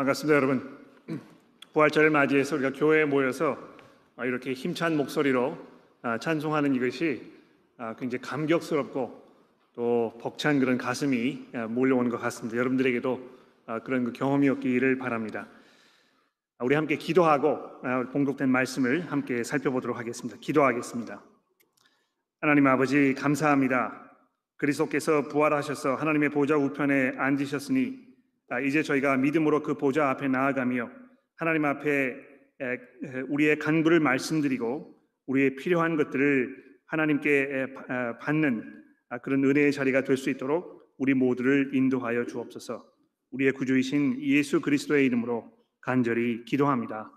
반갑습니다, 여러분. 부활절을 맞이해서 우리가 교회에 모여서 이렇게 힘찬 목소리로 찬송하는 이것이 굉장히 감격스럽고 또 벅찬 그런 가슴이 몰려오는 것 같습니다. 여러분들에게도 그런 그 경험이었기를 바랍니다. 우리 함께 기도하고 봉독된 말씀을 함께 살펴보도록 하겠습니다. 기도하겠습니다. 하나님 아버지, 감사합니다. 그리스도께서 부활하셔서 하나님의 보좌 우편에 앉으셨으니 이제 저희가 믿음으로 그 보좌 앞에 나아가며 하나님 앞에 우리의 간구를 말씀드리고 우리의 필요한 것들을 하나님께 받는 그런 은혜의 자리가 될 수 있도록 우리 모두를 인도하여 주옵소서. 우리의 구주이신 예수 그리스도의 이름으로 간절히 기도합니다.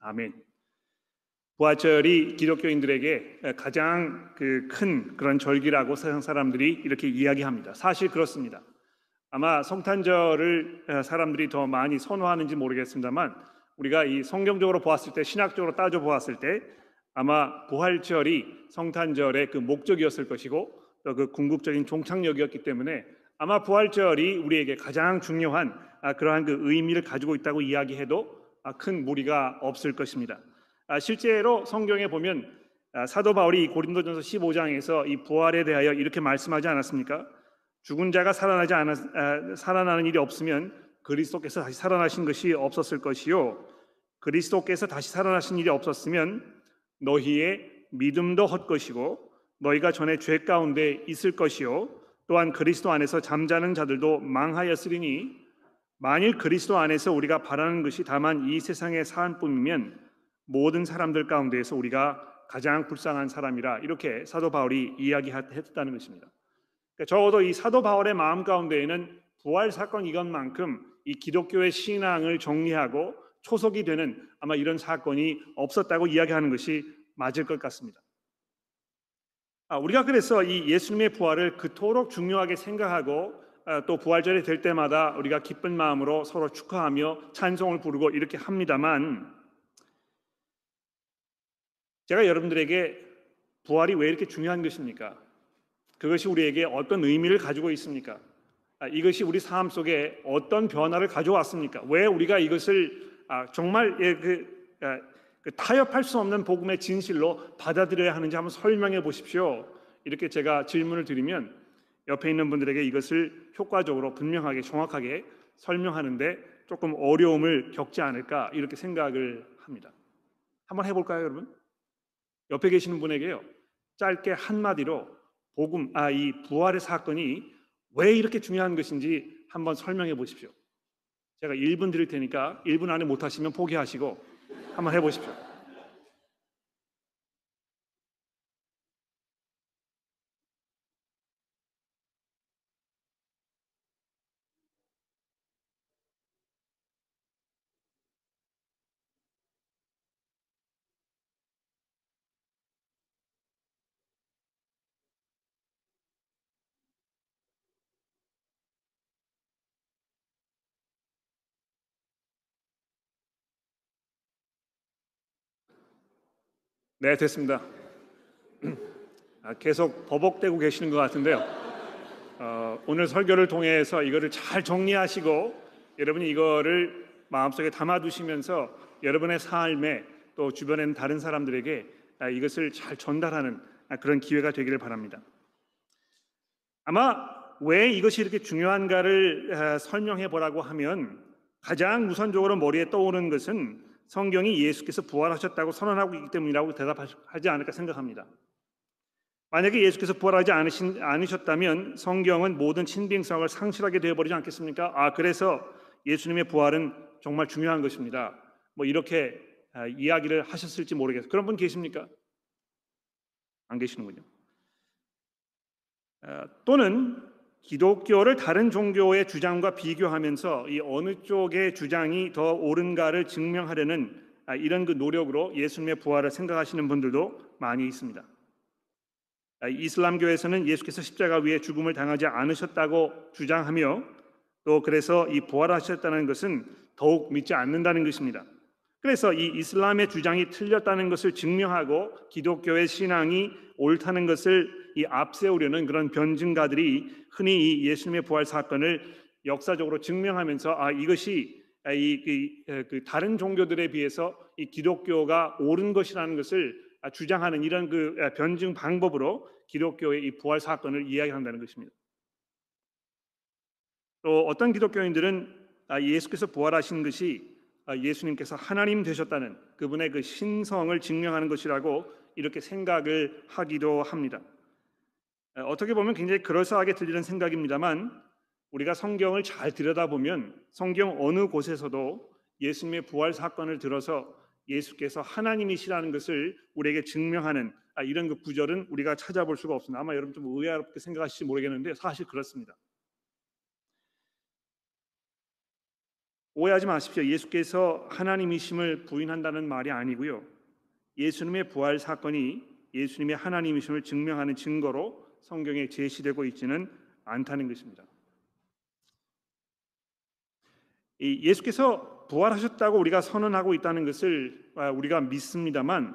아멘. 부활절이 기독교인들에게 가장 큰 그런 절기라고 세상 사람들이 이렇게 이야기합니다. 사실 그렇습니다. 아마 성탄절을 사람들이 더 많이 선호하는지 모르겠습니다만, 우리가 이 성경적으로 보았을 때, 신학적으로 따져 보았을 때 아마 부활절이 성탄절의 그 목적이었을 것이고 또 그 궁극적인 종착역이었기 때문에 아마 부활절이 우리에게 가장 중요한 그러한 그 의미를 가지고 있다고 이야기해도 큰 무리가 없을 것입니다. 실제로 성경에 보면 사도 바울이 고린도전서 15장에서 이 부활에 대하여 이렇게 말씀하지 않았습니까? 죽은 자가 살아나는 일이 없으면 그리스도께서 다시 살아나신 것이 없었을 것이요, 그리스도께서 다시 살아나신 일이 없었으면 너희의 믿음도 헛것이고 너희가 전에 죄 가운데 있을 것이요, 또한 그리스도 안에서 잠자는 자들도 망하였으리니 만일 그리스도 안에서 우리가 바라는 것이 다만 이 세상의 사안뿐이면 모든 사람들 가운데에서 우리가 가장 불쌍한 사람이라, 이렇게 사도 바울이 이야기했다는 것입니다. 그러니까 적어도 이 사도 바울의 마음 가운데에는 부활 사건 이것만큼 이 기독교의 신앙을 정리하고 초석이 되는 아마 이런 사건이 없었다고 이야기하는 것이 맞을 것 같습니다. 우리가 그래서 이 예수님의 부활을 그토록 중요하게 생각하고 또 부활절이 될 때마다 우리가 기쁜 마음으로 서로 축하하며 찬송을 부르고 이렇게 합니다만, 제가 여러분들에게 부활이 왜 이렇게 중요한 것입니까? 그것이 우리에게 어떤 의미를 가지고 있습니까? 이것이 우리 삶 속에 어떤 변화를 가져왔습니까? 왜 우리가 이것을 정말 타협할 수 없는 복음의 진실로 받아들여야 하는지 한번 설명해 보십시오. 이렇게 제가 질문을 드리면 옆에 있는 분들에게 이것을 효과적으로 분명하게 정확하게 설명하는데 조금 어려움을 겪지 않을까, 이렇게 생각을 합니다. 한번 해볼까요, 여러분? 옆에 계시는 분에게요, 짧게 한마디로 복음, 이 부활의 사건이 왜 이렇게 중요한 것인지 한번 설명해 보십시오. 제가 1분 드릴 테니까 1분 안에 못하시면 포기하시고 한번 해보십시오. 네, 됐습니다. 계속 버벅대고 계시는 것 같은데요. 오늘 설교를 통해서 이거를 잘 정리하시고 여러분이 이거를 마음속에 담아두시면서 여러분의 삶에 또 주변에 있는 다른 사람들에게 이것을 잘 전달하는 그런 기회가 되기를 바랍니다. 아마 왜 이것이 이렇게 중요한가를 설명해 보라고 하면 가장 우선적으로 머리에 떠오르는 것은 성경이 예수께서 부활하셨다고 선언하고 있기 때문이라고 대답하지 않을까 생각합니다. 만약에 예수께서 부활하지 않으셨다면 성경은 모든 신빙성을 상실하게 되어버리지 않겠습니까? 그래서 예수님의 부활은 정말 중요한 것입니다. 이렇게 이야기를 하셨을지 모르겠어요. 그런 분 계십니까? 안 계시는군요. 또는 기독교를 다른 종교의 주장과 비교하면서 이 어느 쪽의 주장이 더 옳은가를 증명하려는 이런 그 노력으로 예수님의 부활을 생각하시는 분들도 많이 있습니다. 이슬람교에서는 예수께서 십자가 위에 죽음을 당하지 않으셨다고 주장하며 또 그래서 이 부활하셨다는 것은 더욱 믿지 않는다는 것입니다. 그래서 이 이슬람의 주장이 틀렸다는 것을 증명하고 기독교의 신앙이 옳다는 것을 이 앞세우려는 그런 변증가들이 흔히 이 예수님의 부활 사건을 역사적으로 증명하면서 이것이 이 다른 종교들에 비해서 이 기독교가 옳은 것이라는 것을 주장하는 이런 그 변증 방법으로 기독교의 이 부활 사건을 이야기한다는 것입니다. 또 어떤 기독교인들은 예수께서 부활하신 것이 예수님께서 하나님 되셨다는 그분의 그 신성을 증명하는 것이라고 이렇게 생각을 하기도 합니다. 어떻게 보면 굉장히 그럴싸하게 들리는 생각입니다만, 우리가 성경을 잘 들여다보면 성경 어느 곳에서도 예수님의 부활 사건을 들어서 예수께서 하나님이시라는 것을 우리에게 증명하는 이런 그 구절은 우리가 찾아볼 수가 없습니다. 아마 여러분 좀 의아롭게 생각하실지 모르겠는데 사실 그렇습니다. 오해하지 마십시오. 예수께서 하나님이심을 부인한다는 말이 아니고요, 예수님의 부활 사건이 예수님의 하나님이심을 증명하는 증거로 성경에 제시되고 있지는 않다는 것입니다. 예수께서 부활하셨다고 우리가 선언하고 있다는 것을 우리가 믿습니다만,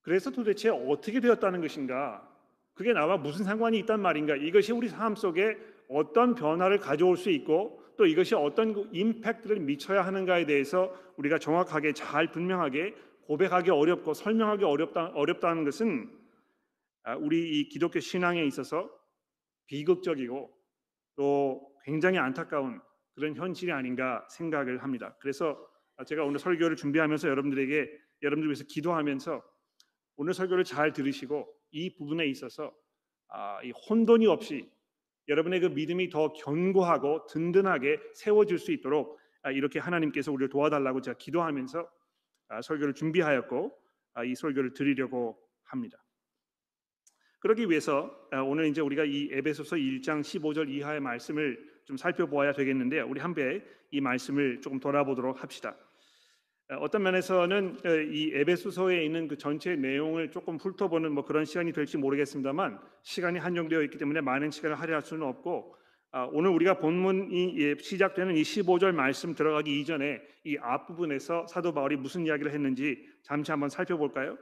그래서 도대체 어떻게 되었다는 것인가, 그게 나와 무슨 상관이 있단 말인가, 이것이 우리 삶 속에 어떤 변화를 가져올 수 있고 또 이것이 어떤 임팩트를 미쳐야 하는가에 대해서 우리가 정확하게 잘 분명하게 고백하기 어렵고 설명하기 어렵다는 것은 우리 이 기독교 신앙에 있어서 비극적이고 또 굉장히 안타까운 그런 현실이 아닌가 생각을 합니다. 그래서 제가 오늘 설교를 준비하면서 여러분들 위해서 기도하면서 오늘 설교를 잘 들으시고 이 부분에 있어서 이 혼돈이 없이 여러분의 그 믿음이 더 견고하고 든든하게 세워질 수 있도록 이렇게 하나님께서 우리를 도와달라고 제가 기도하면서 설교를 준비하였고 이 설교를 드리려고 합니다. 그러기 위해서 오늘 이제 우리가 이 에베소서 1장 15절 이하의 말씀을 좀 살펴보아야 되겠는데요. 우리 함께 이 말씀을 조금 돌아보도록 합시다. 어떤 면에서는 이 에베소서에 있는 그 전체 내용을 조금 훑어보는 그런 시간이 될지 모르겠습니다만, 시간이 한정되어 있기 때문에 많은 시간을 할애할 수는 없고, 오늘 우리가 본문이 시작되는 이 15절 말씀 들어가기 이전에 이 앞부분에서 사도 바울이 무슨 이야기를 했는지 잠시 한번 살펴볼까요?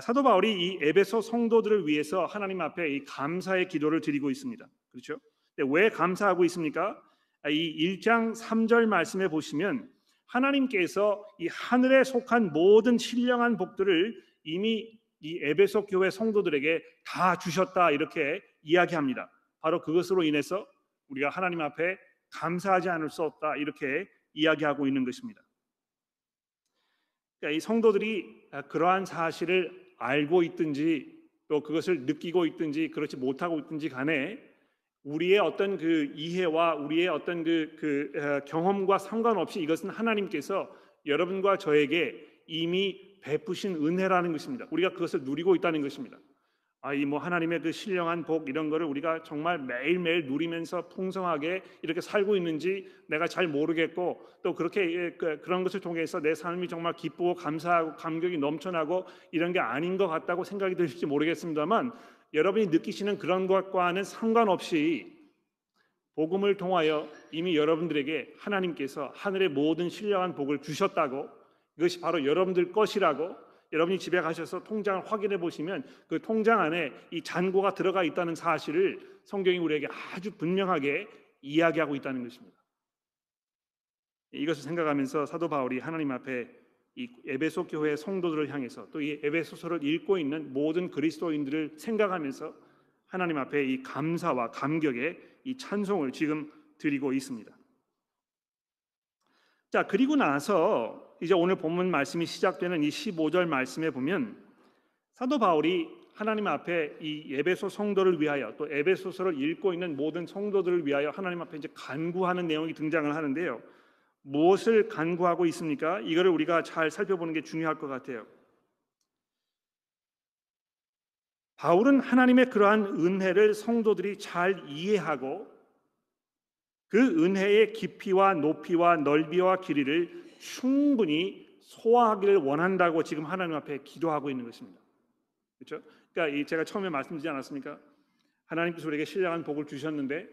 사도 바울이 이 에베소 성도들을 위해서 하나님 앞에 이 감사의 기도를 드리고 있습니다. 그렇죠? 왜 감사하고 있습니까? 이 1장 3절 말씀에 보시면 하나님께서 이 하늘에 속한 모든 신령한 복들을 이미 이 에베소 교회 성도들에게 다 주셨다 이렇게 이야기합니다. 바로 그것으로 인해서 우리가 하나님 앞에 감사하지 않을 수 없다 이렇게 이야기하고 있는 것입니다. 그러니까 이 성도들이 그러한 사실을 알고 있든지 또 그것을 느끼고 있든지 그렇지 못하고 있든지 간에 우리의 어떤 그 이해와 우리의 어떤 그 경험과 상관없이 이것은 하나님께서 여러분과 저에게 이미 베푸신 은혜라는 것입니다. 우리가 그것을 누리고 있다는 것입니다. 이 뭐 하나님의 그 신령한 복 이런 거를 우리가 정말 매일매일 누리면서 풍성하게 이렇게 살고 있는지 내가 잘 모르겠고, 또 그렇게 그런 것을 통해서 내 삶이 정말 기쁘고 감사하고 감격이 넘쳐나고 이런 게 아닌 것 같다고 생각이 드실지 모르겠습니다만, 여러분이 느끼시는 그런 것과는 상관없이 복음을 통하여 이미 여러분들에게 하나님께서 하늘의 모든 신령한 복을 주셨다고, 그것이 바로 여러분들 것이라고, 여러분이 집에 가셔서 통장을 확인해 보시면 그 통장 안에 이 잔고가 들어가 있다는 사실을 성경이 우리에게 아주 분명하게 이야기하고 있다는 것입니다. 이것을 생각하면서 사도 바울이 하나님 앞에 이 에베소 교회의 성도들을 향해서 또 이 에베소서를 읽고 있는 모든 그리스도인들을 생각하면서 하나님 앞에 이 감사와 감격의 이 찬송을 지금 드리고 있습니다. 자, 그리고 나서 이제 오늘 본문 말씀이 시작되는 이 15절 말씀에 보면 사도 바울이 하나님 앞에 이 에베소 성도를 위하여 또 에베소서를 읽고 있는 모든 성도들을 위하여 하나님 앞에 이제 간구하는 내용이 등장을 하는데요. 무엇을 간구하고 있습니까? 이거를 우리가 잘 살펴보는 게 중요할 것 같아요. 바울은 하나님의 그러한 은혜를 성도들이 잘 이해하고 그 은혜의 깊이와 높이와 넓이와 길이를 충분히 소화하기를 원한다고 지금 하나님 앞에 기도하고 있는 것입니다. 그렇죠? 그러니까 제가 처음에 말씀드리지 않았습니까? 하나님께서 우리에게 신령한 복을 주셨는데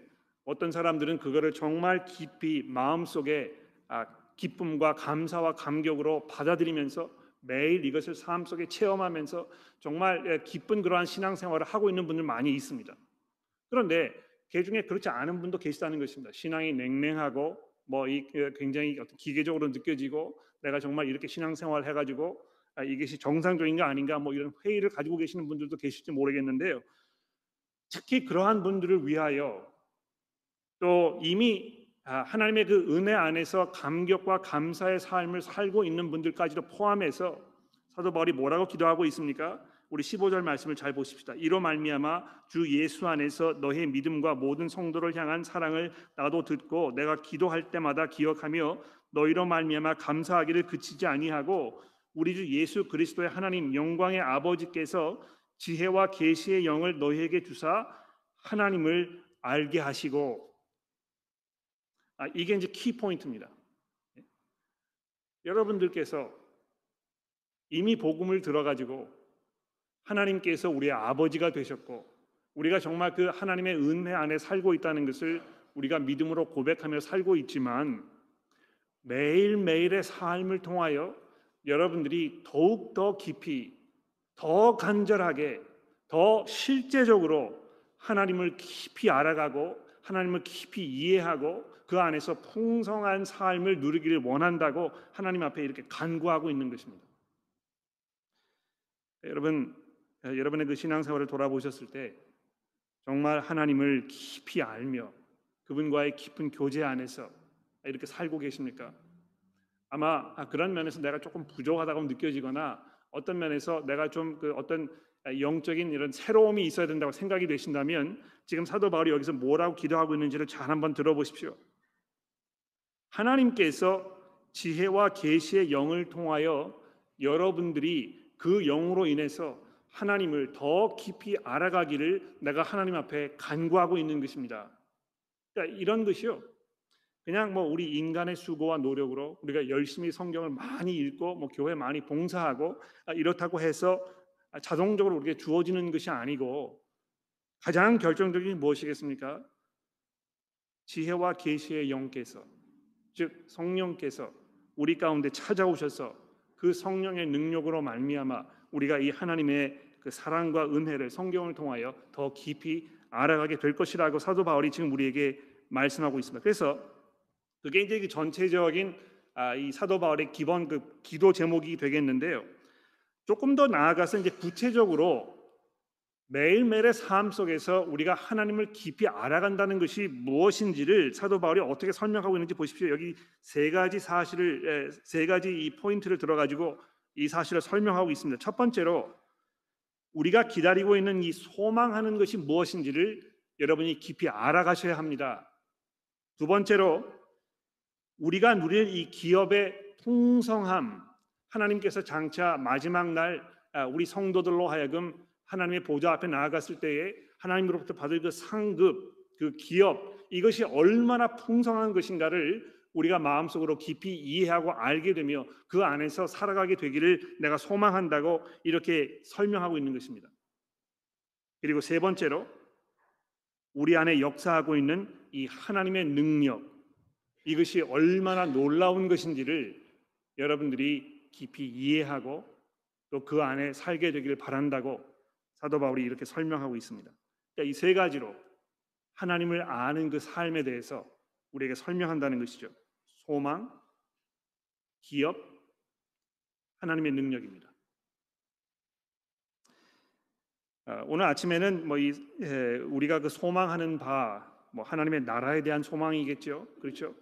어떤 사람들은 그거를 정말 깊이 마음속에 기쁨과 감사와 감격으로 받아들이면서 매일 이것을 삶 속에 체험하면서 정말 기쁜 그러한 신앙생활을 하고 있는 분들 많이 있습니다. 그런데 그 중에 그렇지 않은 분도 계시다는 것입니다. 신앙이 냉랭하고 뭐 이 굉장히 어떤 기계적으로 느껴지고 내가 정말 이렇게 신앙생활 해가지고 이것이 정상적인 거 아닌가 뭐 이런 회의를 가지고 계시는 분들도 계실지 모르겠는데요. 특히 그러한 분들을 위하여 또 이미 하나님의 그 은혜 안에서 감격과 감사의 삶을 살고 있는 분들까지도 포함해서 사도 바울이 뭐라고 기도하고 있습니까? 우리 15절 말씀을 잘 보십시다. 이로 말미암아 주 예수 안에서 너의 믿음과 모든 성도를 향한 사랑을 나도 듣고 내가 기도할 때마다 기억하며 너희로 말미암아 감사하기를 그치지 아니하고 우리 주 예수 그리스도의 하나님 영광의 아버지께서 지혜와 계시의 영을 너희에게 주사 하나님을 알게 하시고. 이게 이제 키 포인트입니다. 여러분들께서 이미 복음을 들어가지고 하나님께서 우리의 아버지가 되셨고 우리가 정말 그 하나님의 은혜 안에 살고 있다는 것을 우리가 믿음으로 고백하며 살고 있지만 매일매일의 삶을 통하여 여러분들이 더욱 더 깊이, 더 간절하게, 더 실제적으로 하나님을 깊이 알아가고 하나님을 깊이 이해하고 그 안에서 풍성한 삶을 누리기를 원한다고 하나님 앞에 이렇게 간구하고 있는 것입니다. 여러분의 그 신앙생활을 돌아보셨을 때 정말 하나님을 깊이 알며 그분과의 깊은 교제 안에서 이렇게 살고 계십니까? 아마 그런 면에서 내가 조금 부족하다고 느껴지거나 어떤 면에서 내가 좀 그 어떤 영적인 이런 새로움이 있어야 된다고 생각이 되신다면 지금 사도 바울이 여기서 뭐라고 기도하고 있는지를 잘 한번 들어보십시오. 하나님께서 지혜와 계시의 영을 통하여 여러분들이 그 영으로 인해서 하나님을 더 깊이 알아가기를 내가 하나님 앞에 간구하고 있는 것입니다. 그러니까 이런 것이요. 그냥 뭐 우리 인간의 수고와 노력으로 우리가 열심히 성경을 많이 읽고 뭐 교회 많이 봉사하고 이렇다고 해서 자동적으로 우리에게 주어지는 것이 아니고 가장 결정적인 무엇이겠습니까? 지혜와 계시의 영께서, 즉 성령께서 우리 가운데 찾아오셔서 그 성령의 능력으로 말미암아 우리가 이 하나님의 그 사랑과 은혜를 성경을 통하여 더 깊이 알아가게 될 것이라고 사도 바울이 지금 우리에게 말씀하고 있습니다. 그래서 그게 이제 전체적인 이 사도 바울의 기본 그 기도 제목이 되겠는데요. 조금 더 나아가서 이제 구체적으로 매일매일의 삶 속에서 우리가 하나님을 깊이 알아간다는 것이 무엇인지를 사도 바울이 어떻게 설명하고 있는지 보십시오. 여기 세 가지 이 포인트를 들어가지고 이 사실을 설명하고 있습니다. 첫 번째로 우리가 기다리고 있는 이 소망하는 것이 무엇인지를 여러분이 깊이 알아가셔야 합니다. 두 번째로 우리가 누릴 이 기업의 풍성함, 하나님께서 장차 마지막 날 우리 성도들로 하여금 하나님의 보좌 앞에 나아갔을 때에 하나님으로부터 받을 그 상급, 그 기업, 이것이 얼마나 풍성한 것인가를 우리가 마음속으로 깊이 이해하고 알게 되며 그 안에서 살아가게 되기를 내가 소망한다고 이렇게 설명하고 있는 것입니다. 그리고 세 번째로 우리 안에 역사하고 있는 이 하나님의 능력, 이것이 얼마나 놀라운 것인지를 여러분들이 깊이 이해하고 또 그 안에 살게 되기를 바란다고 사도 바울이 이렇게 설명하고 있습니다. 그러니까 이 세 가지로 하나님을 아는 그 삶에 대해서 우리에게 설명한다는 것이죠. 소망, 기업, 하나님의 능력입니다. 오늘 아침에는 우리가 그 소망하는 바, 뭐 하나님의 나라에 대한 소망이겠죠, 그렇죠?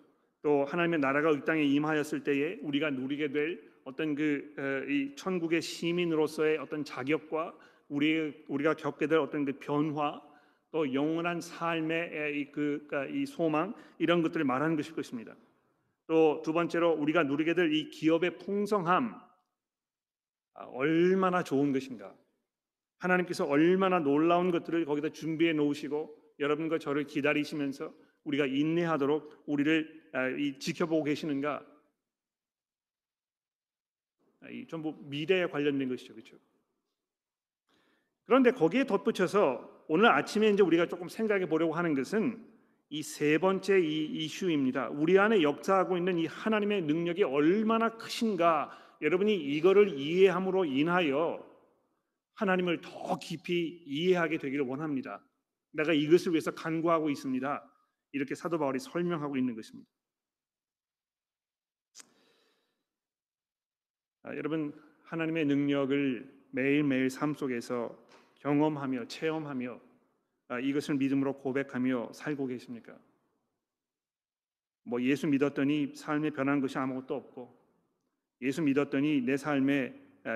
또 하나님의 나라가 이 땅에 임하였을 때에 우리가 누리게 될 어떤 이 천국의 시민으로서의 어떤 자격과 우리가 겪게 될 어떤 그 변화, 또 영원한 삶의 이 소망, 이런 것들을 말하는 것일 것입니다. 또 두 번째로 우리가 누리게 될 이 기업의 풍성함, 얼마나 좋은 것인가. 하나님께서 얼마나 놀라운 것들을 거기다 준비해 놓으시고 여러분과 저를 기다리시면서 우리가 인내하도록 우리를 지켜보고 계시는가. 전부 미래에 관련된 것이죠, 그렇죠? 그런데 거기에 덧붙여서 오늘 아침에 이제 우리가 조금 생각해 보려고 하는 것은 이 세 번째 이슈입니다. 우리 안에 역사하고 있는 이 하나님의 능력이 얼마나 크신가. 여러분이 이거를 이해함으로 인하여 하나님을 더 깊이 이해하게 되기를 원합니다. 내가 이것을 위해서 간구하고 있습니다. 이렇게 사도 바울이 설명하고 있는 것입니다. 여러분 하나님의 능력을 매일매일 삶 속에서 경험하며 체험하며 이것을 믿음으로 고백하며 살고 계십니까? 뭐 예수 믿었더니 삶에 변한 것이 아무것도 없고 예수 믿었더니 내 삶에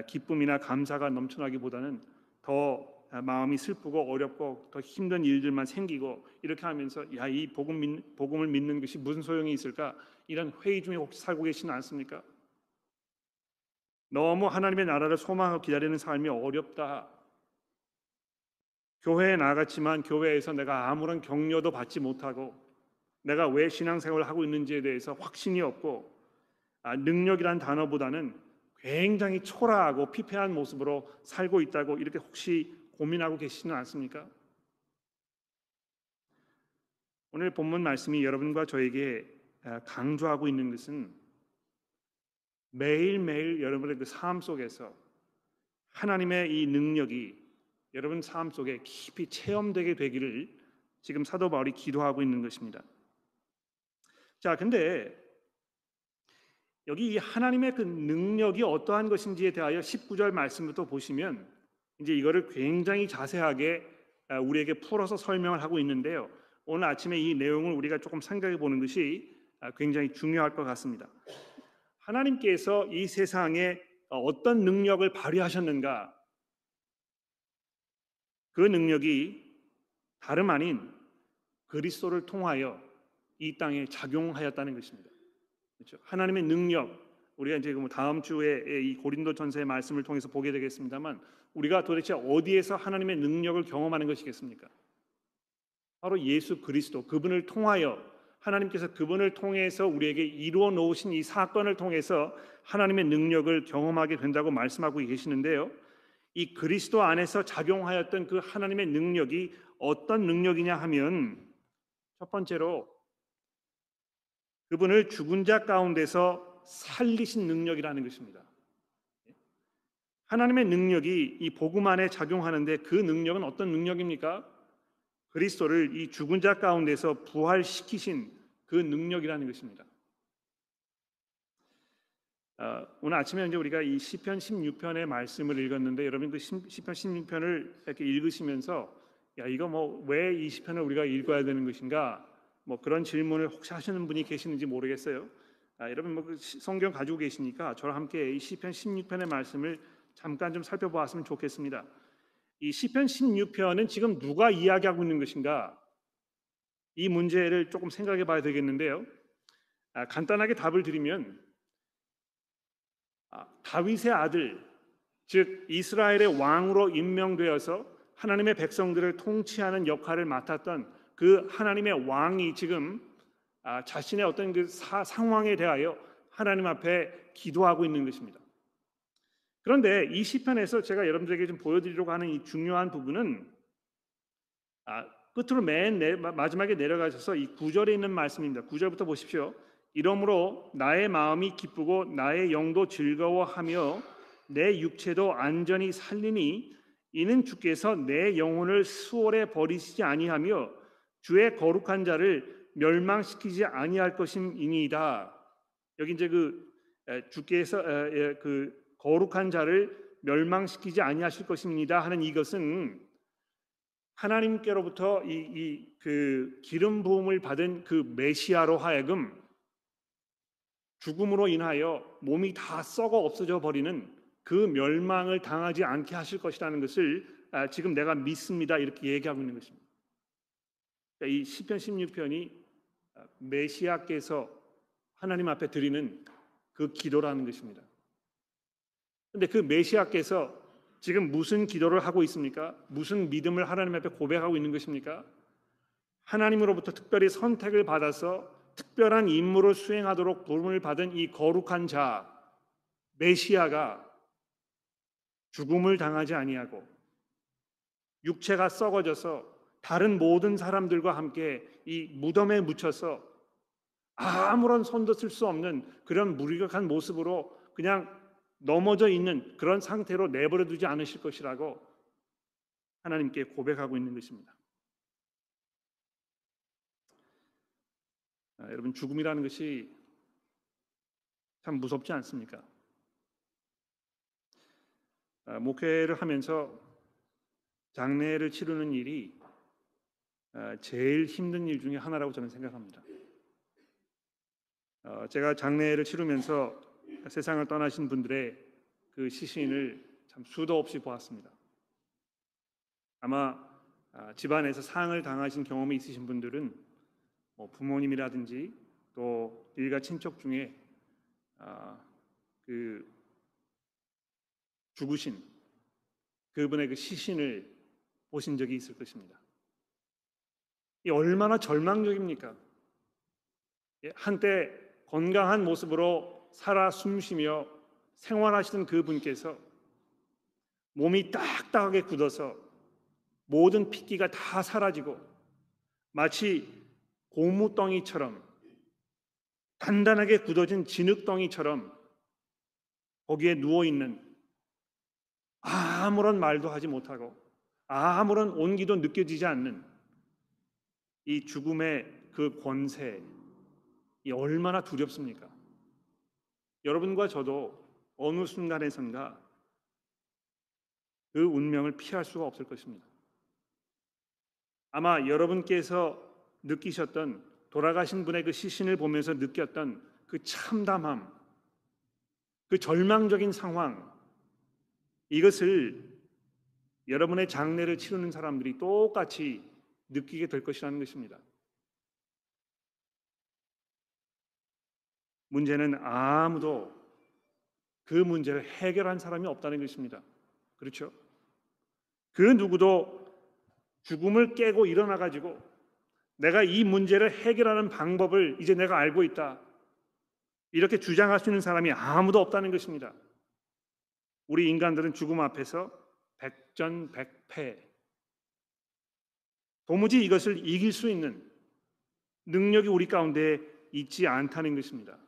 기쁨이나 감사가 넘쳐나기보다는 더 마음이 슬프고 어렵고 더 힘든 일들만 생기고 이렇게 하면서 야, 이 복음을 믿는 것이 무슨 소용이 있을까? 이런 회의 중에 혹시 살고 계시는 않습니까? 너무 하나님의 나라를 소망하고 기다리는 삶이 어렵다. 교회에 나갔지만 교회에서 내가 아무런 격려도 받지 못하고 내가 왜 신앙생활을 하고 있는지에 대해서 확신이 없고 능력이란 단어보다는 굉장히 초라하고 피폐한 모습으로 살고 있다고 이렇게 혹시 고민하고 계시지는 않습니까? 오늘 본문 말씀이 여러분과 저에게 강조하고 있는 것은 매일매일 여러분의 그 삶 속에서 하나님의 이 능력이 여러분 삶 속에 깊이 체험되게 되기를 지금 사도 바울이 기도하고 있는 것입니다. 자, 근데 여기 이 하나님의 그 능력이 어떠한 것인지에 대하여 19절 말씀부터 보시면 이제 이거를 굉장히 자세하게 우리에게 풀어서 설명을 하고 있는데요. 오늘 아침에 이 내용을 우리가 조금 생각해 보는 것이 굉장히 중요할 것 같습니다. 하나님께서 이 세상에 어떤 능력을 발휘하셨는가? 그 능력이 다름 아닌 그리스도를 통하여 이 땅에 작용하였다는 것입니다. 그렇죠? 하나님의 능력, 우리가 이제 다음 주에 이 고린도전서의 말씀을 통해서 보게 되겠습니다만 우리가 도대체 어디에서 하나님의 능력을 경험하는 것이겠습니까? 바로 예수 그리스도, 그분을 통하여 하나님께서 그분을 통해서 우리에게 이루어 놓으신 이 사건을 통해서 하나님의 능력을 경험하게 된다고 말씀하고 계시는데요. 이 그리스도 안에서 작용하였던 그 하나님의 능력이 어떤 능력이냐 하면 첫 번째로 그분을 죽은 자 가운데서 살리신 능력이라는 것입니다. 하나님의 능력이 이 복음 안에 작용하는데 그 능력은 어떤 능력입니까? 그리스도를 이 죽은 자 가운데서 부활시키신 그 능력이라는 것입니다. 오늘 아침에 이제 우리가 이 시편 16편의 말씀을 읽었는데 여러분 그 시편 16편을 이렇게 읽으시면서 야, 이거 뭐 왜 이 시편을 우리가 읽어야 되는 것인가? 뭐 그런 질문을 혹시 하시는 분이 계시는지 모르겠어요. 여러분 뭐 성경 가지고 계시니까 저와 함께 이 시편 16편의 말씀을 잠깐 좀 살펴보았으면 좋겠습니다. 이 시편 16편은 지금 누가 이야기하고 있는 것인가? 이 문제를 조금 생각해 봐야 되겠는데요. 간단하게 답을 드리면 다윗의 아들, 즉 이스라엘의 왕으로 임명되어서 하나님의 백성들을 통치하는 역할을 맡았던 그 하나님의 왕이 지금 자신의 어떤 그 상황에 대하여 하나님 앞에 기도하고 있는 것입니다. 그런데 이 시편에서 제가 여러분들에게 좀 보여드리려고 하는 이 중요한 부분은 끝으로 맨 마지막에 내려가셔서 이 9절에 있는 말씀입니다. 9절부터 보십시오. 이러므로 나의 마음이 기쁘고 나의 영도 즐거워하며 내 육체도 안전히 살리니 이는 주께서 내 영혼을 수월에 버리시지 아니하며 주의 거룩한 자를 멸망시키지 아니할 것임이니이다. 여기 이제 그 주께서 그 거룩한 자를 멸망시키지 아니하실 것입니다 하는 이것은 하나님께로부터 그 기름 부음을 받은 그 메시아로 하여금 죽음으로 인하여 몸이 다 썩어 없어져 버리는 그 멸망을 당하지 않게 하실 것이라는 것을 지금 내가 믿습니다 이렇게 얘기하고 있는 것입니다. 이 시편 16편이 메시아께서 하나님 앞에 드리는 그 기도라는 것입니다. 그런데 그 메시아께서 지금 무슨 기도를 하고 있습니까? 무슨 믿음을 하나님 앞에 고백하고 있는 것입니까? 하나님으로부터 특별히 선택을 받아서 특별한 임무를 수행하도록 부름을 받은 이 거룩한 자 메시아가 죽음을 당하지 아니하고 육체가 썩어져서 다른 모든 사람들과 함께 이 무덤에 묻혀서 아무런 손도 쓸 수 없는 그런 무력한 모습으로 그냥 넘어져 있는 그런 상태로 내버려 두지 않으실 것이라고 하나님께 고백하고 있는 것입니다. 여러분 죽음이라는 것이 참 무섭지 않습니까? 목회를 하면서 장례를 치르는 일이 제일 힘든 일 중에 하나라고 저는 생각합니다. 제가 장례를 치르면서 세상을 떠나신 분들의 그 시신을 참 수도 없이 보았습니다. 아마 집안에서 상을 당하신 경험이 있으신 분들은 부모님이라든지 또 일가 친척 중에 그 죽으신 그분의 그 시신을 보신 적이 있을 것입니다. 이 얼마나 절망적입니까? 한때 건강한 모습으로 살아 숨쉬며 생활하시던 그분께서 몸이 딱딱하게 굳어서 모든 핏기가 다 사라지고 마치 고무덩이처럼 단단하게 굳어진 진흙덩이처럼 거기에 누워있는, 아무런 말도 하지 못하고 아무런 온기도 느껴지지 않는 이 죽음의 그 권세, 이 얼마나 두렵습니까? 여러분과 저도 어느 순간에선가 그 운명을 피할 수가 없을 것입니다. 아마 여러분께서 느끼셨던, 돌아가신 분의 그 시신을 보면서 느꼈던 그 참담함, 그 절망적인 상황, 이것을 여러분의 장례를 치르는 사람들이 똑같이 느끼게 될 것이라는 것입니다. 문제는 아무도 그 문제를 해결한 사람이 없다는 것입니다. 그렇죠? 그 누구도 죽음을 깨고 일어나 가지고 내가 이 문제를 해결하는 방법을 이제 내가 알고 있다, 이렇게 주장할 수 있는 사람이 아무도 없다는 것입니다. 우리 인간들은 죽음 앞에서 백전백패, 도무지 이것을 이길 수 있는 능력이 우리 가운데 있지 않다는 것입니다.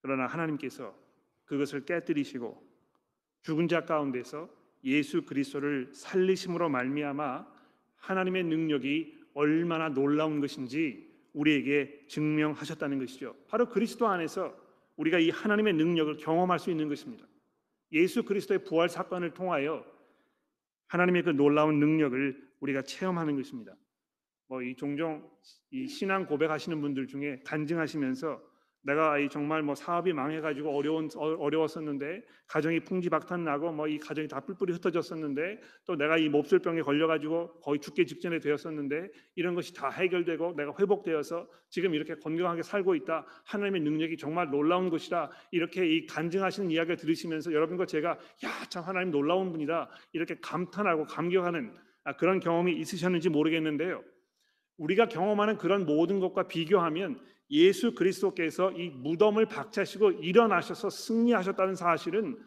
그러나 하나님께서 그것을 깨뜨리시고 죽은 자 가운데서 예수 그리스도를 살리심으로 말미암아 하나님의 능력이 얼마나 놀라운 것인지 우리에게 증명하셨다는 것이죠. 바로 그리스도 안에서 우리가 이 하나님의 능력을 경험할 수 있는 것입니다. 예수 그리스도의 부활 사건을 통하여 하나님의 그 놀라운 능력을 우리가 체험하는 것입니다. 이 종종 이 신앙 고백하시는 분들 중에 간증하시면서 내가 정말 사업이 망해가지고 어려웠었는데 가정이 풍지박탄나고 이 가정이 다 뿔뿔이 흩어졌었는데 또 내가 이 몹쓸병에 걸려가지고 거의 죽기 직전에 되었었는데 이런 것이 다 해결되고 내가 회복되어서 지금 이렇게 건강하게 살고 있다, 하나님의 능력이 정말 놀라운 것이다, 이렇게 이 간증하시는 이야기를 들으시면서 여러분과 제가 참 하나님 놀라운 분이다 이렇게 감탄하고 감격하는 그런 경험이 있으셨는지 모르겠는데요, 우리가 경험하는 그런 모든 것과 비교하면 예수 그리스도께서 이 무덤을 박차시고 일어나셔서 승리하셨다는 사실은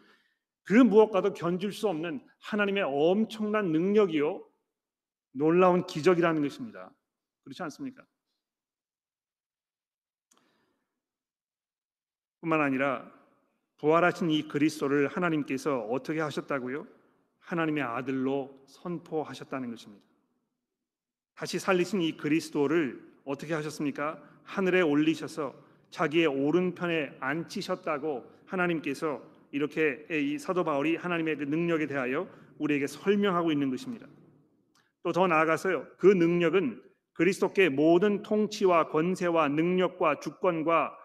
그 무엇과도 견줄 수 없는 하나님의 엄청난 능력이요, 놀라운 기적이라는 것입니다. 그렇지 않습니까? 뿐만 아니라 부활하신 이 그리스도를 하나님께서 어떻게 하셨다고요? 하나님의 아들로 선포하셨다는 것입니다. 다시 살리신 이 그리스도를 어떻게 하셨습니까? 하늘에 올리셔서 자기의 오른편에 앉히셨다고 하나님께서 이렇게 이 사도 바울이 하나님의 그 능력에 대하여 우리에게 설명하고 있는 것입니다. 또 더 나아가서요, 그 능력은 그리스도께 모든 통치와 권세와 능력과 주권과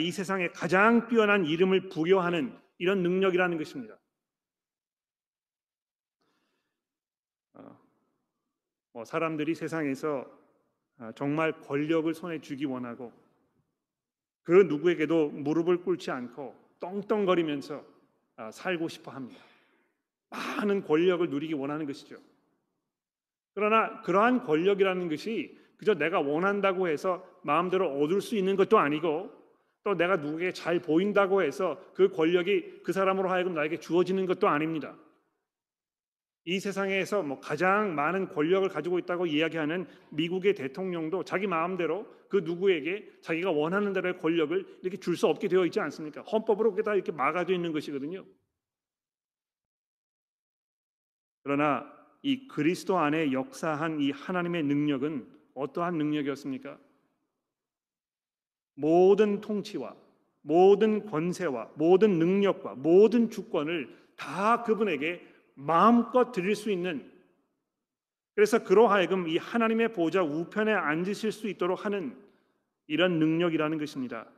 이 세상에 가장 뛰어난 이름을 부여하는 이런 능력이라는 것입니다. 사람들이 세상에서 정말 권력을 손에 쥐기 원하고 그 누구에게도 무릎을 꿇지 않고 떵떵거리면서 살고 싶어 합니다. 많은 권력을 누리기 원하는 것이죠. 그러나 그러한 권력이라는 것이 그저 내가 원한다고 해서 마음대로 얻을 수 있는 것도 아니고 또 내가 누구에게 잘 보인다고 해서 그 권력이 그 사람으로 하여금 나에게 주어지는 것도 아닙니다. 이 세상에서 가장 많은 권력을 가지고 있다고 이야기하는 미국의 대통령도 자기 마음대로 그 누구에게 자기가 원하는 대로의 권력을 이렇게 줄 수 없게 되어 있지 않습니까? 헌법으로 그게 다 이렇게 막아져 있는 것이거든요. 그러나 이 그리스도 안에 역사한 이 하나님의 능력은 어떠한 능력이었습니까? 모든 통치와 모든 권세와 모든 능력과 모든 주권을 다 그분에게 마음껏 드릴 수 있는, 그래서 그로 하여금 이 하나님의 보좌 우편에 앉으실 수 있도록 하는 이런 능력이라는 것입니다.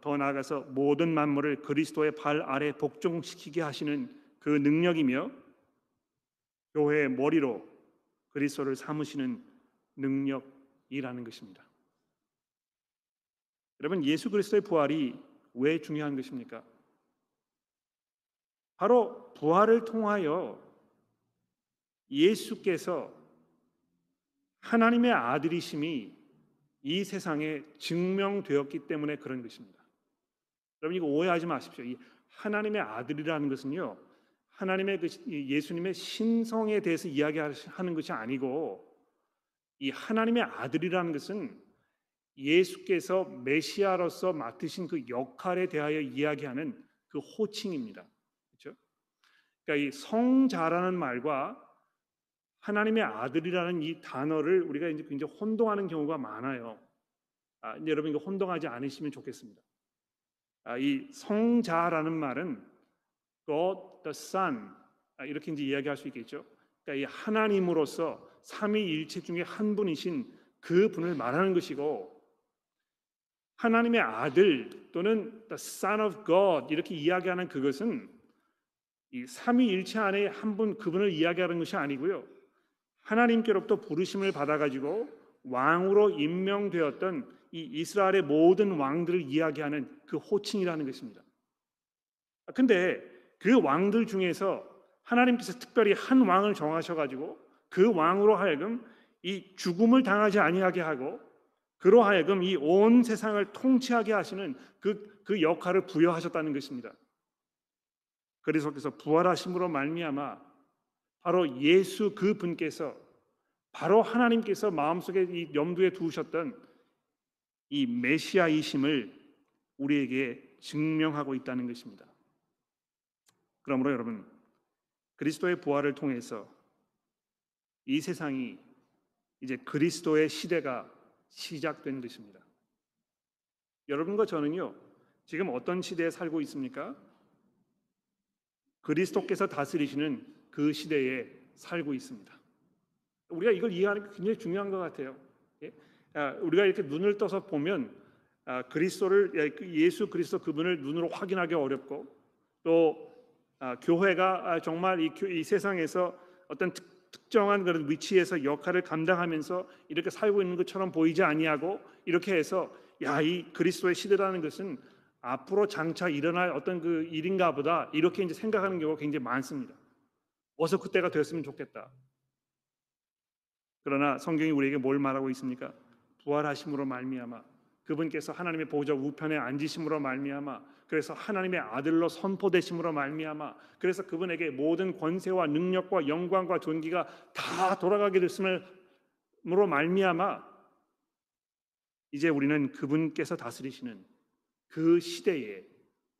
더 나아가서 모든 만물을 그리스도의 발 아래 복종시키게 하시는 그 능력이며, 교회의 머리로 그리스도를 삼으시는 능력이라는 것입니다. 여러분, 예수 그리스도의 부활이 왜 중요한 것입니까? 바로 부활을 통하여 예수께서 하나님의 아들이심이 이 세상에 증명되었기 때문에 그런 것입니다. 여러분, 이거 오해하지 마십시오. 이 하나님의 아들이라는 것은요, 하나님의 예수님의 신성에 대해서 이야기하는 것이 아니고, 이 하나님의 아들이라는 것은 예수께서 메시아로서 맡으신 그 역할에 대하여 이야기하는 그 호칭입니다. 그렇죠? 그러니까 이 성자라는 말과 하나님의 아들이라는 이 단어를 우리가 이제 굉장히 혼동하는 경우가 많아요. 이제 여러분, 이거 혼동하지 않으시면 좋겠습니다. 이 성자라는 말은 God the Son, 이렇게 이제 이야기할 수 있겠죠. 그러니까 이 하나님으로서 삼위일체 중에 한 분이신 그 분을 말하는 것이고, 하나님의 아들 또는 the Son of God 이렇게 이야기하는 그것은 이 삼위일체 안에 한 분, 그분을 이야기하는 것이 아니고요, 하나님께로부터 부르심을 받아가지고 왕으로 임명되었던 이 이스라엘의 모든 왕들을 이야기하는 그 호칭이라는 것입니다. 근데 그 왕들 중에서 하나님께서 특별히 한 왕을 정하셔가지고 그 왕으로 하여금 이 죽음을 당하지 아니하게 하고, 그로 하여금 이 온 세상을 통치하게 하시는 그 역할을 부여하셨다는 것입니다. 그리스도께서 부활하심으로 말미암아 바로 예수 그 분께서, 바로 하나님께서 마음속에 이 염두에 두셨던 이 메시아이심을 우리에게 증명하고 있다는 것입니다. 그러므로 여러분, 그리스도의 부활을 통해서 이 세상이 이제 그리스도의 시대가 시작된 것입니다. 여러분과 저는요, 지금 어떤 시대에 살고 있습니까? 그리스도께서 다스리시는 그 시대에 살고 있습니다. 우리가 이걸 이해하는 게 굉장히 중요한 것 같아요. 우리가 이렇게 눈을 떠서 보면 그리스도를, 예수 그리스도 그분을 눈으로 확인하기 어렵고, 또 교회가 정말 이 세상에서 어떤 특정한 그런 위치에서 역할을 감당하면서 이렇게 살고 있는 것처럼 보이지 아니하고, 이렇게 해서 이 그리스도의 시대라는 것은 앞으로 장차 일어날 어떤 그 일인가 보다, 이렇게 이제 생각하는 경우가 굉장히 많습니다. 어서 그때가 됐으면 좋겠다. 그러나 성경이 우리에게 뭘 말하고 있습니까? 부활하심으로 말미암아, 그분께서 하나님의 보좌 우편에 앉으심으로 말미암아, 그래서 하나님의 아들로 선포되심으로 말미암아, 그래서 그분에게 모든 권세와 능력과 영광과 존귀가 다 돌아가게 됐음으로 말미암아 이제 우리는 그분께서 다스리시는 그 시대에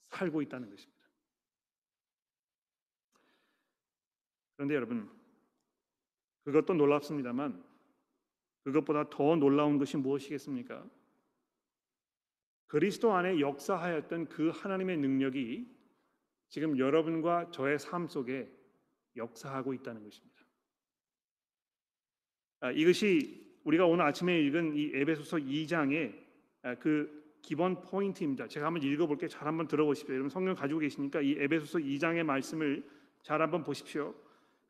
살고 있다는 것입니다. 그런데 여러분, 그것도 놀랍습니다만 그것보다 더 놀라운 것이 무엇이겠습니까? 그리스도 안에 역사하였던 그 하나님의 능력이 지금 여러분과 저의 삶 속에 역사하고 있다는 것입니다. 이것이 우리가 오늘 아침에 읽은 이 에베소서 2장의 그 기본 포인트입니다. 제가 한번 읽어볼게요. 잘 한번 들어보십시오. 여러분, 성경 가지고 계시니까 이 에베소서 2장의 말씀을 잘 한번 보십시오.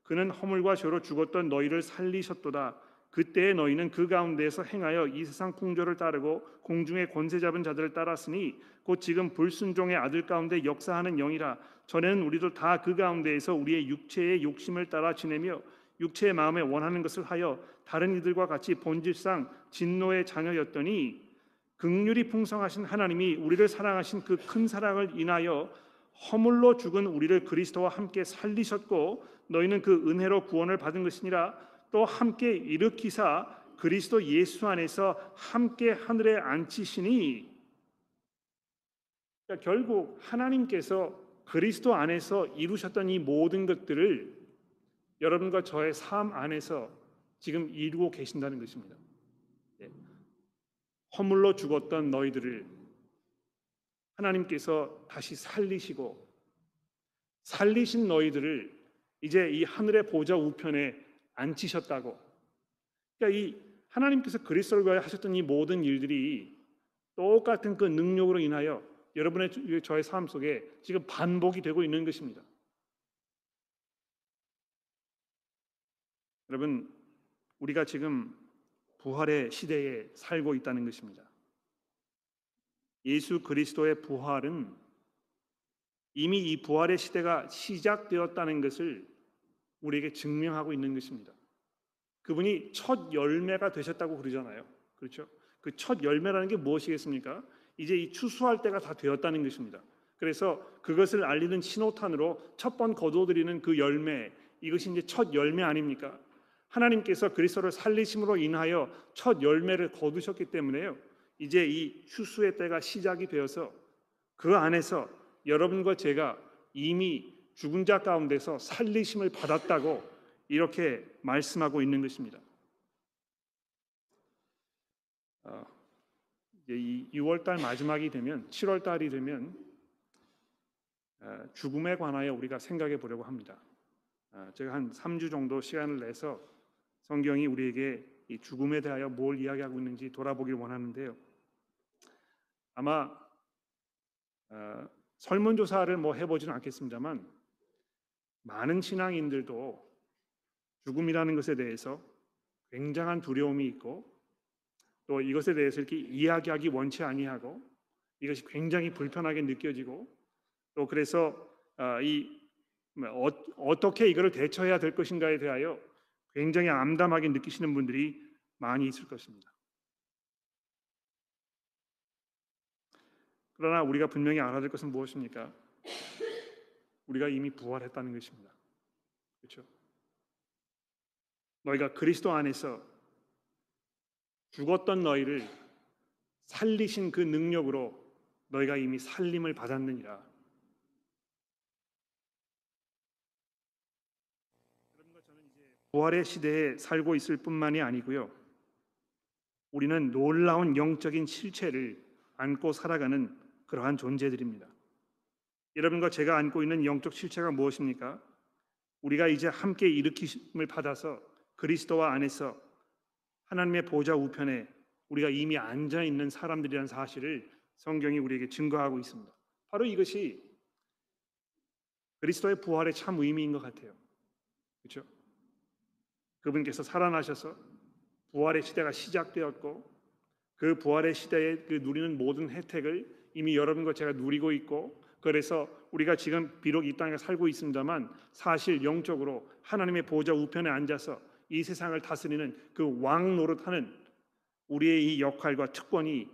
그는 허물과 죄로 죽었던 너희를 살리셨도다. 그때의 너희는 그 가운데에서 행하여 이 세상 풍조를 따르고 공중의 권세 잡은 자들을 따랐으니 곧 지금 불순종의 아들 가운데 역사하는 영이라. 전에는 우리도 다 그 가운데에서 우리의 육체의 욕심을 따라 지내며 육체의 마음에 원하는 것을 하여 다른 이들과 같이 본질상 진노의 자녀였더니, 긍휼이 풍성하신 하나님이 우리를 사랑하신 그 큰 사랑을 인하여 허물로 죽은 우리를 그리스도와 함께 살리셨고 너희는 그 은혜로 구원을 받은 것이니라. 또 함께 일으키사 그리스도 예수 안에서 함께 하늘에 앉히시니, 그러니까 결국 하나님께서 그리스도 안에서 이루셨던 이 모든 것들을 여러분과 저의 삶 안에서 지금 이루고 계신다는 것입니다. 허물로 죽었던 너희들을 하나님께서 다시 살리시고, 살리신 너희들을 이제 이 하늘의 보좌 우편에 앉히셨다고. 그러니까 이 하나님께서 그리스도를 하셨던 이 모든 일들이 똑같은 그 능력으로 인하여 여러분의 저의 삶 속에 지금 반복이 되고 있는 것입니다. 여러분, 우리가 지금 부활의 시대에 살고 있다는 것입니다. 예수 그리스도의 부활은 이미 이 부활의 시대가 시작되었다는 것을 우리에게 증명하고 있는 것입니다. 그분이 첫 열매가 되셨다고 그러잖아요. 그렇죠? 그 첫 열매라는 게 무엇이겠습니까? 이제 이 추수할 때가 다 되었다는 것입니다. 그래서 그것을 알리는 신호탄으로 첫 번 거두어드리는 그 열매, 이것이 이제 첫 열매 아닙니까? 하나님께서 그리스도를 살리심으로 인하여 첫 열매를 거두셨기 때문에요, 이제 이 추수의 때가 시작이 되어서 그 안에서 여러분과 제가 이미 죽은 자 가운데서 살리심을 받았다고 이렇게 말씀하고 있는 것입니다. 이 6월달 마지막이 되면 7월달이 되면 죽음에 관하여 우리가 생각해 보려고 합니다. 제가 한 3주 정도 시간을 내서 성경이 우리에게 이 죽음에 대하여 뭘 이야기하고 있는지 돌아보길 원하는데요, 아마 설문조사를 해보지는 않겠습니다만 많은 신앙인들도 죽음이라는 것에 대해서 굉장한 두려움이 있고, 또 이것에 대해서 이렇게 이야기하기 원치 아니하고, 이것이 굉장히 불편하게 느껴지고, 또 그래서 어떻게 이거를 대처해야 될 것인가에 대하여 굉장히 암담하게 느끼시는 분들이 많이 있을 것입니다. 그러나 우리가 분명히 알아야 될 것은 무엇입니까? 우리가 이미 부활했다는 것입니다. 그렇죠? 너희가 그리스도 안에서 죽었던 너희를 살리신 그 능력으로 너희가 이미 살림을 받았느니라. 여러분과 저는 이제 부활의 시대에 살고 있을 뿐만이 아니고요, 우리는 놀라운 영적인 실체를 안고 살아가는 그러한 존재들입니다. 여러분과 제가 안고 있는 영적 실체가 무엇입니까? 우리가 이제 함께 일으킴을 받아서 그리스도와 안에서 하나님의 보좌 우편에 우리가 이미 앉아 있는 사람들이라는 사실을 성경이 우리에게 증거하고 있습니다. 바로 이것이 그리스도의 부활의 참 의미인 것 같아요. 그렇죠? 그분께서 살아나셔서 부활의 시대가 시작되었고, 그 부활의 시대에 누리는 모든 혜택을 이미 여러분과 제가 누리고 있고, 그래서 우리가 지금 비록 이 땅에 살고 있습니다만 사실 영적으로 하나님의 보좌 우편에 앉아서 이 세상을 다스리는 그 왕 노릇하는 우리의 이 역할과 특권이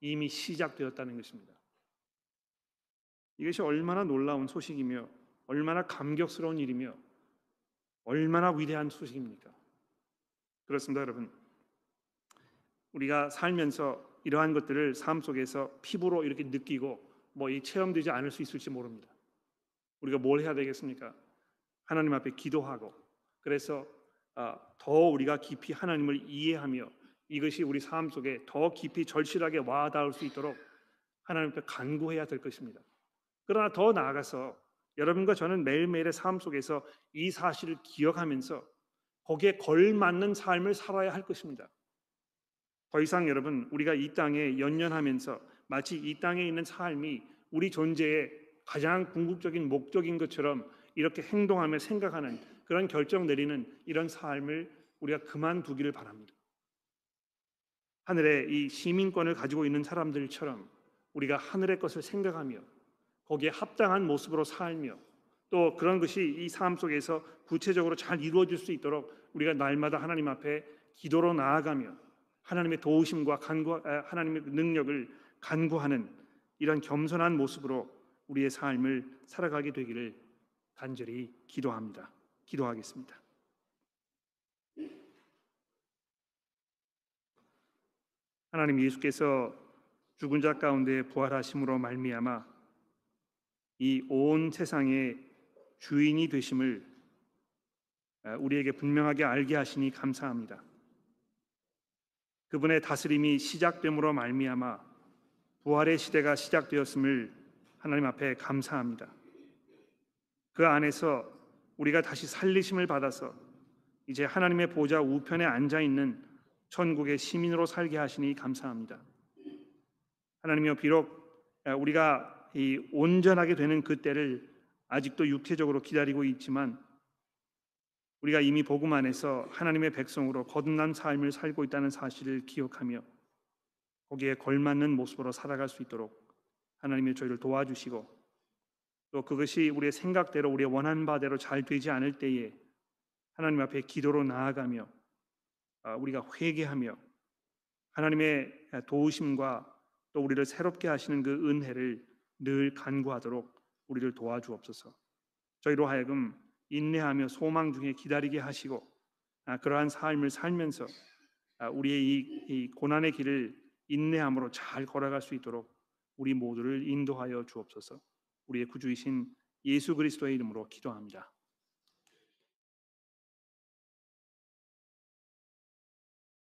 이미 시작되었다는 것입니다. 이것이 얼마나 놀라운 소식이며 얼마나 감격스러운 일이며 얼마나 위대한 소식입니까? 그렇습니다, 여러분. 우리가 살면서 이러한 것들을 삶 속에서 피부로 이렇게 느끼고 이 체험되지 않을 수 있을지 모릅니다. 우리가 뭘 해야 되겠습니까? 하나님 앞에 기도하고, 그래서 더 우리가 깊이 하나님을 이해하며 이것이 우리 삶 속에 더 깊이 절실하게 와닿을 수 있도록 하나님께 간구해야 될 것입니다. 그러나 더 나아가서 여러분과 저는 매일매일의 삶 속에서 이 사실을 기억하면서 거기에 걸맞는 삶을 살아야 할 것입니다. 더 이상 여러분, 우리가 이 땅에 연연하면서 마치 이 땅에 있는 삶이 우리 존재의 가장 궁극적인 목적인 것처럼 이렇게 행동하며 생각하는 그런 결정 내리는 이런 삶을 우리가 그만두기를 바랍니다. 하늘의 이 시민권을 가지고 있는 사람들처럼 우리가 하늘의 것을 생각하며 거기에 합당한 모습으로 살며, 또 그런 것이 이 삶 속에서 구체적으로 잘 이루어질 수 있도록 우리가 날마다 하나님 앞에 기도로 나아가며 하나님의 도우심과 하나님의 능력을 간구하는 이런 겸손한 모습으로 우리의 삶을 살아가게 되기를 간절히 기도합니다. 기도하겠습니다. 하나님, 예수께서 죽은 자 가운데 부활하심으로 말미암아 이 온 세상의 주인이 되심을 우리에게 분명하게 알게 하시니 감사합니다. 그분의 다스림이 시작됨으로 말미암아 부활의 시대가 시작되었음을 하나님 앞에 감사합니다. 그 안에서 우리가 다시 살리심을 받아서 이제 하나님의 보좌 우편에 앉아있는 천국의 시민으로 살게 하시니 감사합니다. 하나님이여, 비록 우리가 이 온전하게 되는 그 때를 아직도 육체적으로 기다리고 있지만 우리가 이미 복음 안에서 하나님의 백성으로 거듭난 삶을 살고 있다는 사실을 기억하며 거기에 걸맞는 모습으로 살아갈 수 있도록 하나님이 저희를 도와주시고, 또 그것이 우리의 생각대로 우리의 원하는 바대로 잘 되지 않을 때에 하나님 앞에 기도로 나아가며 우리가 회개하며 하나님의 도우심과 또 우리를 새롭게 하시는 그 은혜를 늘 간구하도록 우리를 도와주옵소서. 저희로 하여금 인내하며 소망 중에 기다리게 하시고 그러한 삶을 살면서 우리의 이 고난의 길을 인내함으로 잘 걸어갈 수 있도록 우리 모두를 인도하여 주옵소서. 우리의 구주이신 예수 그리스도의 이름으로 기도합니다.